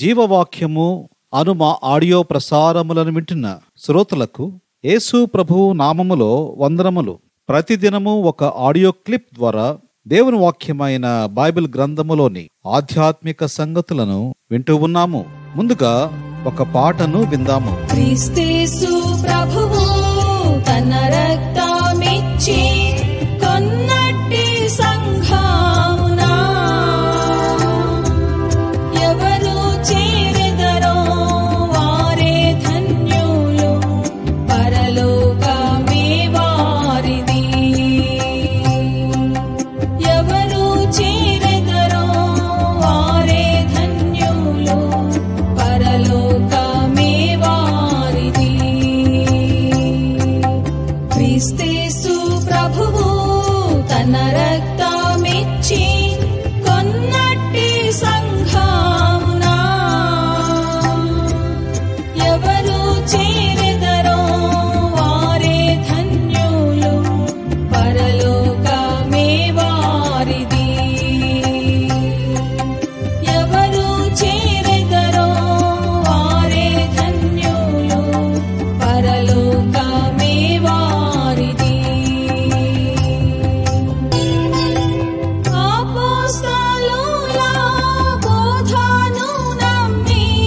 జీవవాక్యము అను మా ఆడియో ప్రసారములను వింటున్న శ్రోతలకు యేసు ప్రభువు నామములో వందనములు. ప్రతిదినము ఒక ఆడియో క్లిప్ ద్వారా దేవుని వాక్యమైన బైబిల్ గ్రంథములోని ఆధ్యాత్మిక సంగతులను వింటూ ఉన్నాము. ముందుగా ఒక పాటను విందాము. క్రీస్తు ప్రభువు తన రక్తమిచ్చి కొన్నట్టి సంఘమున ఎవరు చేరెదరో వారే ధన్యులు, పరలోకమే వారిది. ఎవరు చేరెదరో వారే ధన్యులు, పరలోకమే వారిది. క్రీస్తు ప్రభువు తన రక్తమిచ్చి కొన్నట్టి సంఘమున ఎవరు చేరెదరో వారే ధన్యులు, పరలోకమే వారిది. ఎవరు చేరెదరో వారే ధన్యులు, పరలోకమే వారిది. అపోస్తలుల బోధను నమ్మి స్థిరపరచబడిన వారే, అపోస్తలుల బోధను నమ్మి స్థిరపరచబడిన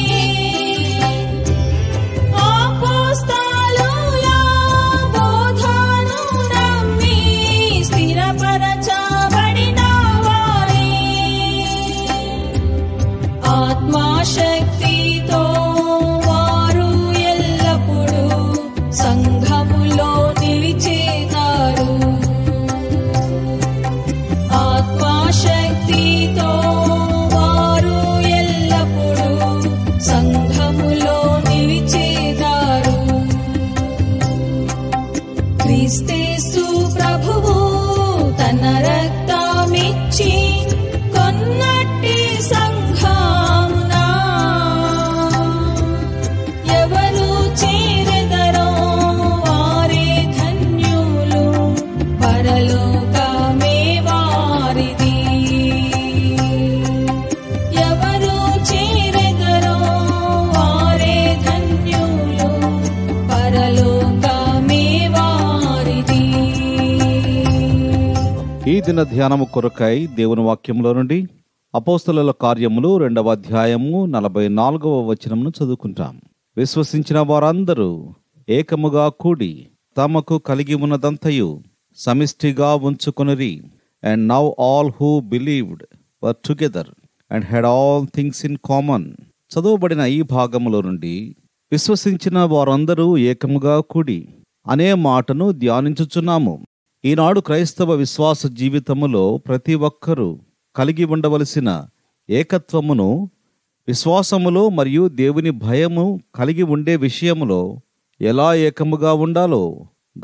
వారే, ఆత్మశక్తితో వారు ఎల్లప్పుడూ సంఘములో నిలిచేదారు. ఆత్మశక్తితో వారు ఎల్లప్పుడూ సంఘములో నిలిచేదారు. క్రీస్తు ప్రభువు తన రక్తమిచ్చి కొన్నట్టి సంఘమున ఎవరు చేరెదరో వారే ధన్యులు, పరలోకమే వారిది. ఎవరు చేరెదరో వారే ధన్యులు, పరలోకమే వారిది. ఈ దిన ధ్యానము కొరకై దేవుని వాక్యంలో నుండి అపోస్తలుల కార్యములు 2వ అధ్యాయము 44వ వచనమును చదువుకుంటాం. విశ్వసించిన వారందరూ ఏకముగా కూడి తమకు కలిగి ఉన్నదంతయు సమిష్టిగా ఉంచుకొనిరి. And now all who believed were together and had all things in common. చదువుబడిన ఈ భాగములో నుండి విశ్వసించిన వారందరూ ఏకముగా కూడి అనే మాటను ధ్యానించుచున్నాము. ఈనాడు క్రైస్తవ విశ్వాస జీవితములో ప్రతి ఒక్కరూ కలిగి ఉండవలసిన ఏకత్వమును విశ్వాసములో మరియు దేవుని భయము కలిగి ఉండే విషయములో ఎలా ఏకముగా ఉండాలో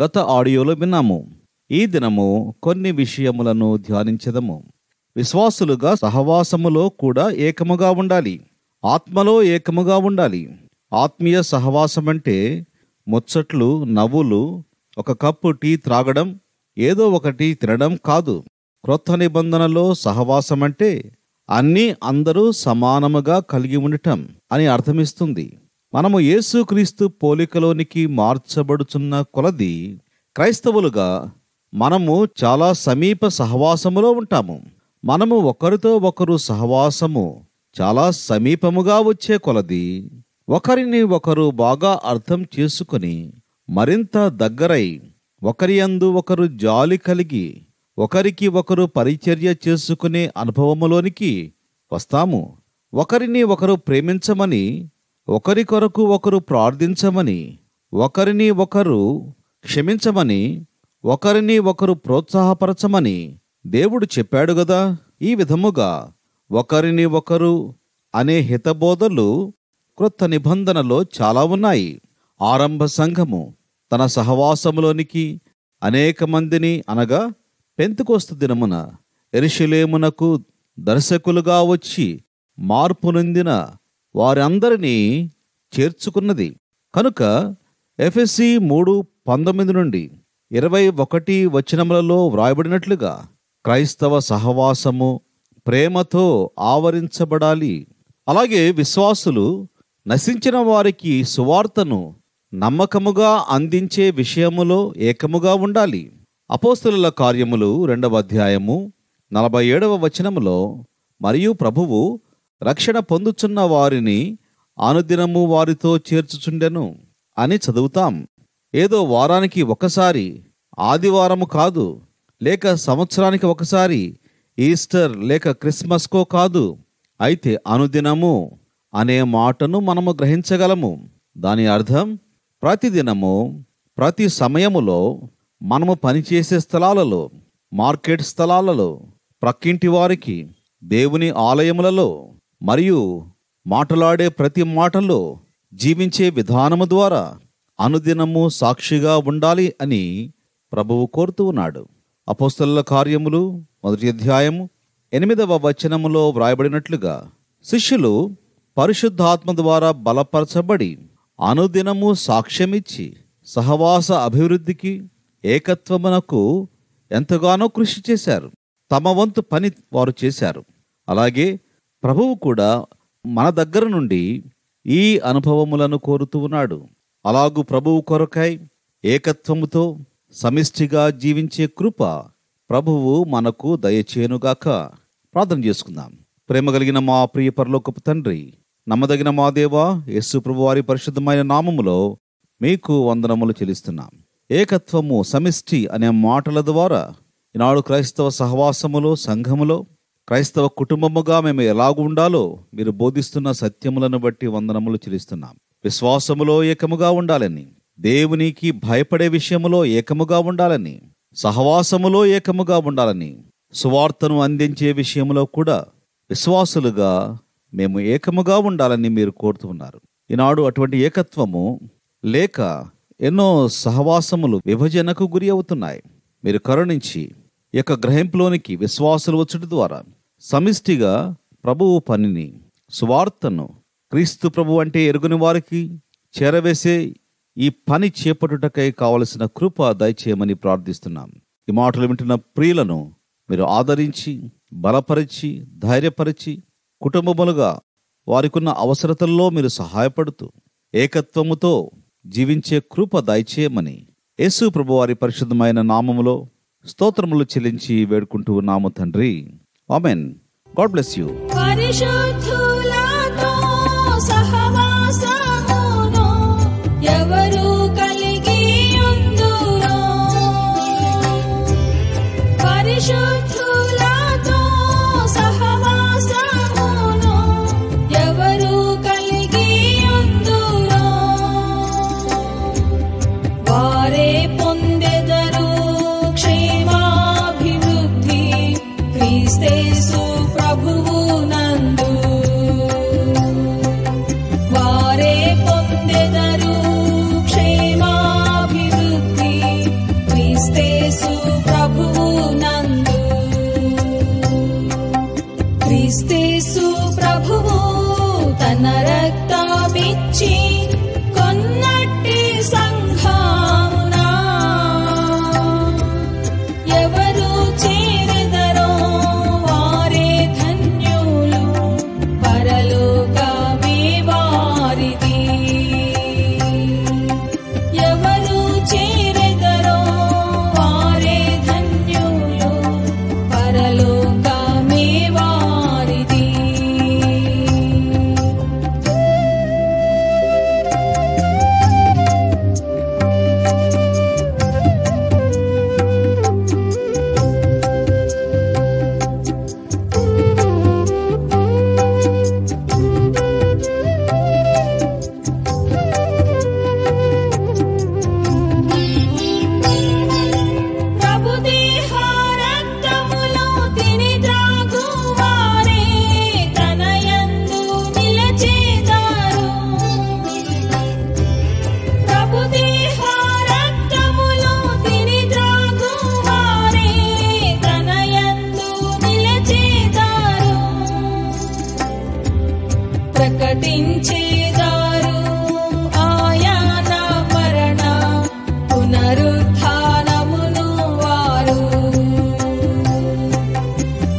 గత ఆడియోలో విన్నాము. ఈ దినము కొన్ని విషయములను ధ్యానించెదము. విశ్వాసులుగా సహవాసములో కూడా ఏకముగా ఉండాలి, ఆత్మలో ఏకముగా ఉండాలి. ఆత్మీయ సహవాసం అంటే ముచ్చట్లు, నవ్వులు, ఒక కప్పు టీ త్రాగడం, ఏదో ఒకటి తినడం కాదు. క్రొత్త నిబంధనలో సహవాసం అంటే అన్నీ అందరూ సమానముగా కలిగి ఉండటం అని అర్థమిస్తుంది. మనము యేసుక్రీస్తు పోలికలోనికి మార్చబడుచున్న కొలది క్రైస్తవులుగా మనము చాలా సమీప సహవాసములో ఉంటాము. మనము ఒకరితో ఒకరు సహవాసము చాలా సమీపముగా వచ్చే కొలది ఒకరిని ఒకరు బాగా అర్థం చేసుకుని మరింత దగ్గరై ఒకరియందు ఒకరు జాలి కలిగి ఒకరికి ఒకరు పరిచర్య చేసుకునే అనుభవములోనికి వస్తాము. ఒకరిని ఒకరు ప్రేమించమని, ఒకరి కొరకు ఒకరు ప్రార్థించమని, ఒకరిని ఒకరు క్షమించమని, ఒకరిని ఒకరు ప్రోత్సాహపరచమని దేవుడు చెప్పాడు గదా. ఈ విధముగా ఒకరిని ఒకరు అనే హితబోధలు క్రొత్త నిబంధనలో చాలా ఉన్నాయి. ఆరంభ సంఘము తన సహవాసములోనికి అనేక మందిని, అనగా పెంతెకొస్తు దినమున యెరూషలేమునకు దర్శకులుగా వచ్చి మార్పు నొందిన వారందరినీ చేర్చుకున్నది. కనుక ఎఫెసీ 3:19 నుండి 21 వచనములలో వ్రాయబడినట్లుగా క్రైస్తవ సహవాసము ప్రేమతో ఆవరించబడాలి. అలాగే విశ్వాసులు నశించిన వారికి సువార్తను నమ్మకముగా అందించే విషయములో ఏకముగా ఉండాలి. అపోస్తుల కార్యములు 2వ అధ్యాయము 47వ వచనములో, మరియు ప్రభువు రక్షణ పొందుచున్న వారిని అనుదినము వారితో చేర్చుచుండెను అని చదువుతాం. ఏదో వారానికి ఒకసారి, ఆదివారము కాదు, లేక సంవత్సరానికి ఒకసారి, ఈస్టర్ లేక క్రిస్మస్కో కాదు, అయితే అనుదినము అనే మాటను మనము గ్రహించగలము. దాని అర్థం ప్రతిదినము, ప్రతి సమయములో, మనము పనిచేసే స్థలాలలో, మార్కెట్ స్థలాలలో, ప్రక్కింటి వారికి, దేవుని ఆలయములలో, మరియు మాట్లాడే ప్రతి మాటలో, జీవించే విధానము ద్వారా అనుదినము సాక్షిగా ఉండాలి అని ప్రభువు కోరుతూ ఉన్నాడు. అపోస్తలుల కార్యములు 1వ అధ్యాయము 8వ వచనములో వ్రాయబడినట్లుగా, శిష్యులు పరిశుద్ధాత్మ ద్వారా బలపరచబడి అనుదినము సాక్ష్యమిచ్చి సహవాస అభివృద్ధికి, ఏకత్వమునకు ఎంతగానో కృషి చేశారు. తమ వంతు పని వారు చేశారు. అలాగే ప్రభువు కూడా మన దగ్గర నుండి ఈ అనుభవములను కోరుతూ ఉన్నాడు. అలాగూ ప్రభువు కొరకై ఏకత్వముతో సమిష్టిగా జీవించే కృప ప్రభువు మనకు దయచేయునుగాక. ప్రార్థన చేసుకుందాం. ప్రేమ కలిగిన మా ప్రియ పరలోకపు తండ్రి, నమ్మదగిన మా దేవా, యేసు ప్రభు వారి పరిశుద్ధమైన నామములో మీకు వందనములు చెల్లిస్తున్నాం. ఏకత్వము, సమిష్టి అనే మాటల ద్వారా ఈనాడు క్రైస్తవ సహవాసములో, సంఘములో, క్రైస్తవ కుటుంబముగా మేము ఎలాగూ ఉండాలో మీరు బోధిస్తున్న సత్యములను బట్టి వందనములు చెల్లిస్తున్నాం. విశ్వాసములో ఏకముగా ఉండాలని, దేవునికి భయపడే విషయములో ఏకముగా ఉండాలని, సహవాసములో ఏకముగా ఉండాలని, సువార్తను అందించే విషయంలో కూడా విశ్వాసులుగా మేము ఏకముగా ఉండాలని మీరు కోరుతూ ఉన్నారు. ఈనాడు అటువంటి ఏకత్వము లేక ఎన్నో సహవాసములు విభజనకు గురి అవుతున్నాయి. మీరు కరుణించి ఈ యొక్క గ్రహింపులోనికి విశ్వాసులు వచ్చుట ద్వారా సమిష్టిగా ప్రభువు పనిని, సువార్తను, క్రీస్తు ప్రభు అంటే ఎరుగుని వారికి చేరవేసే ఈ పని చేపట్టుటకై కావలసిన కృప దయచేయమని ప్రార్థిస్తున్నాం. ఈ మాటలు వింటున్న ప్రియులను మీరు ఆదరించి, బలపరిచి, ధైర్యపరిచి, కుటుంబములుగా వారికున్న అవసరతల్లో మీరు సహాయపడుతూ ఏకత్వముతో జీవించే కృప దయచేయమని యేసు ప్రభు వారి పరిశుద్ధమైన నామములో స్తోత్రములు చెల్లించి వేడుకుంటూ ఉన్నాము తండ్రి. ఆమెన్. God bless you.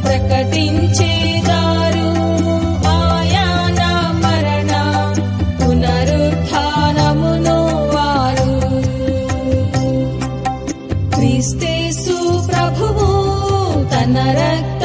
ప్రకటించే తన రక్త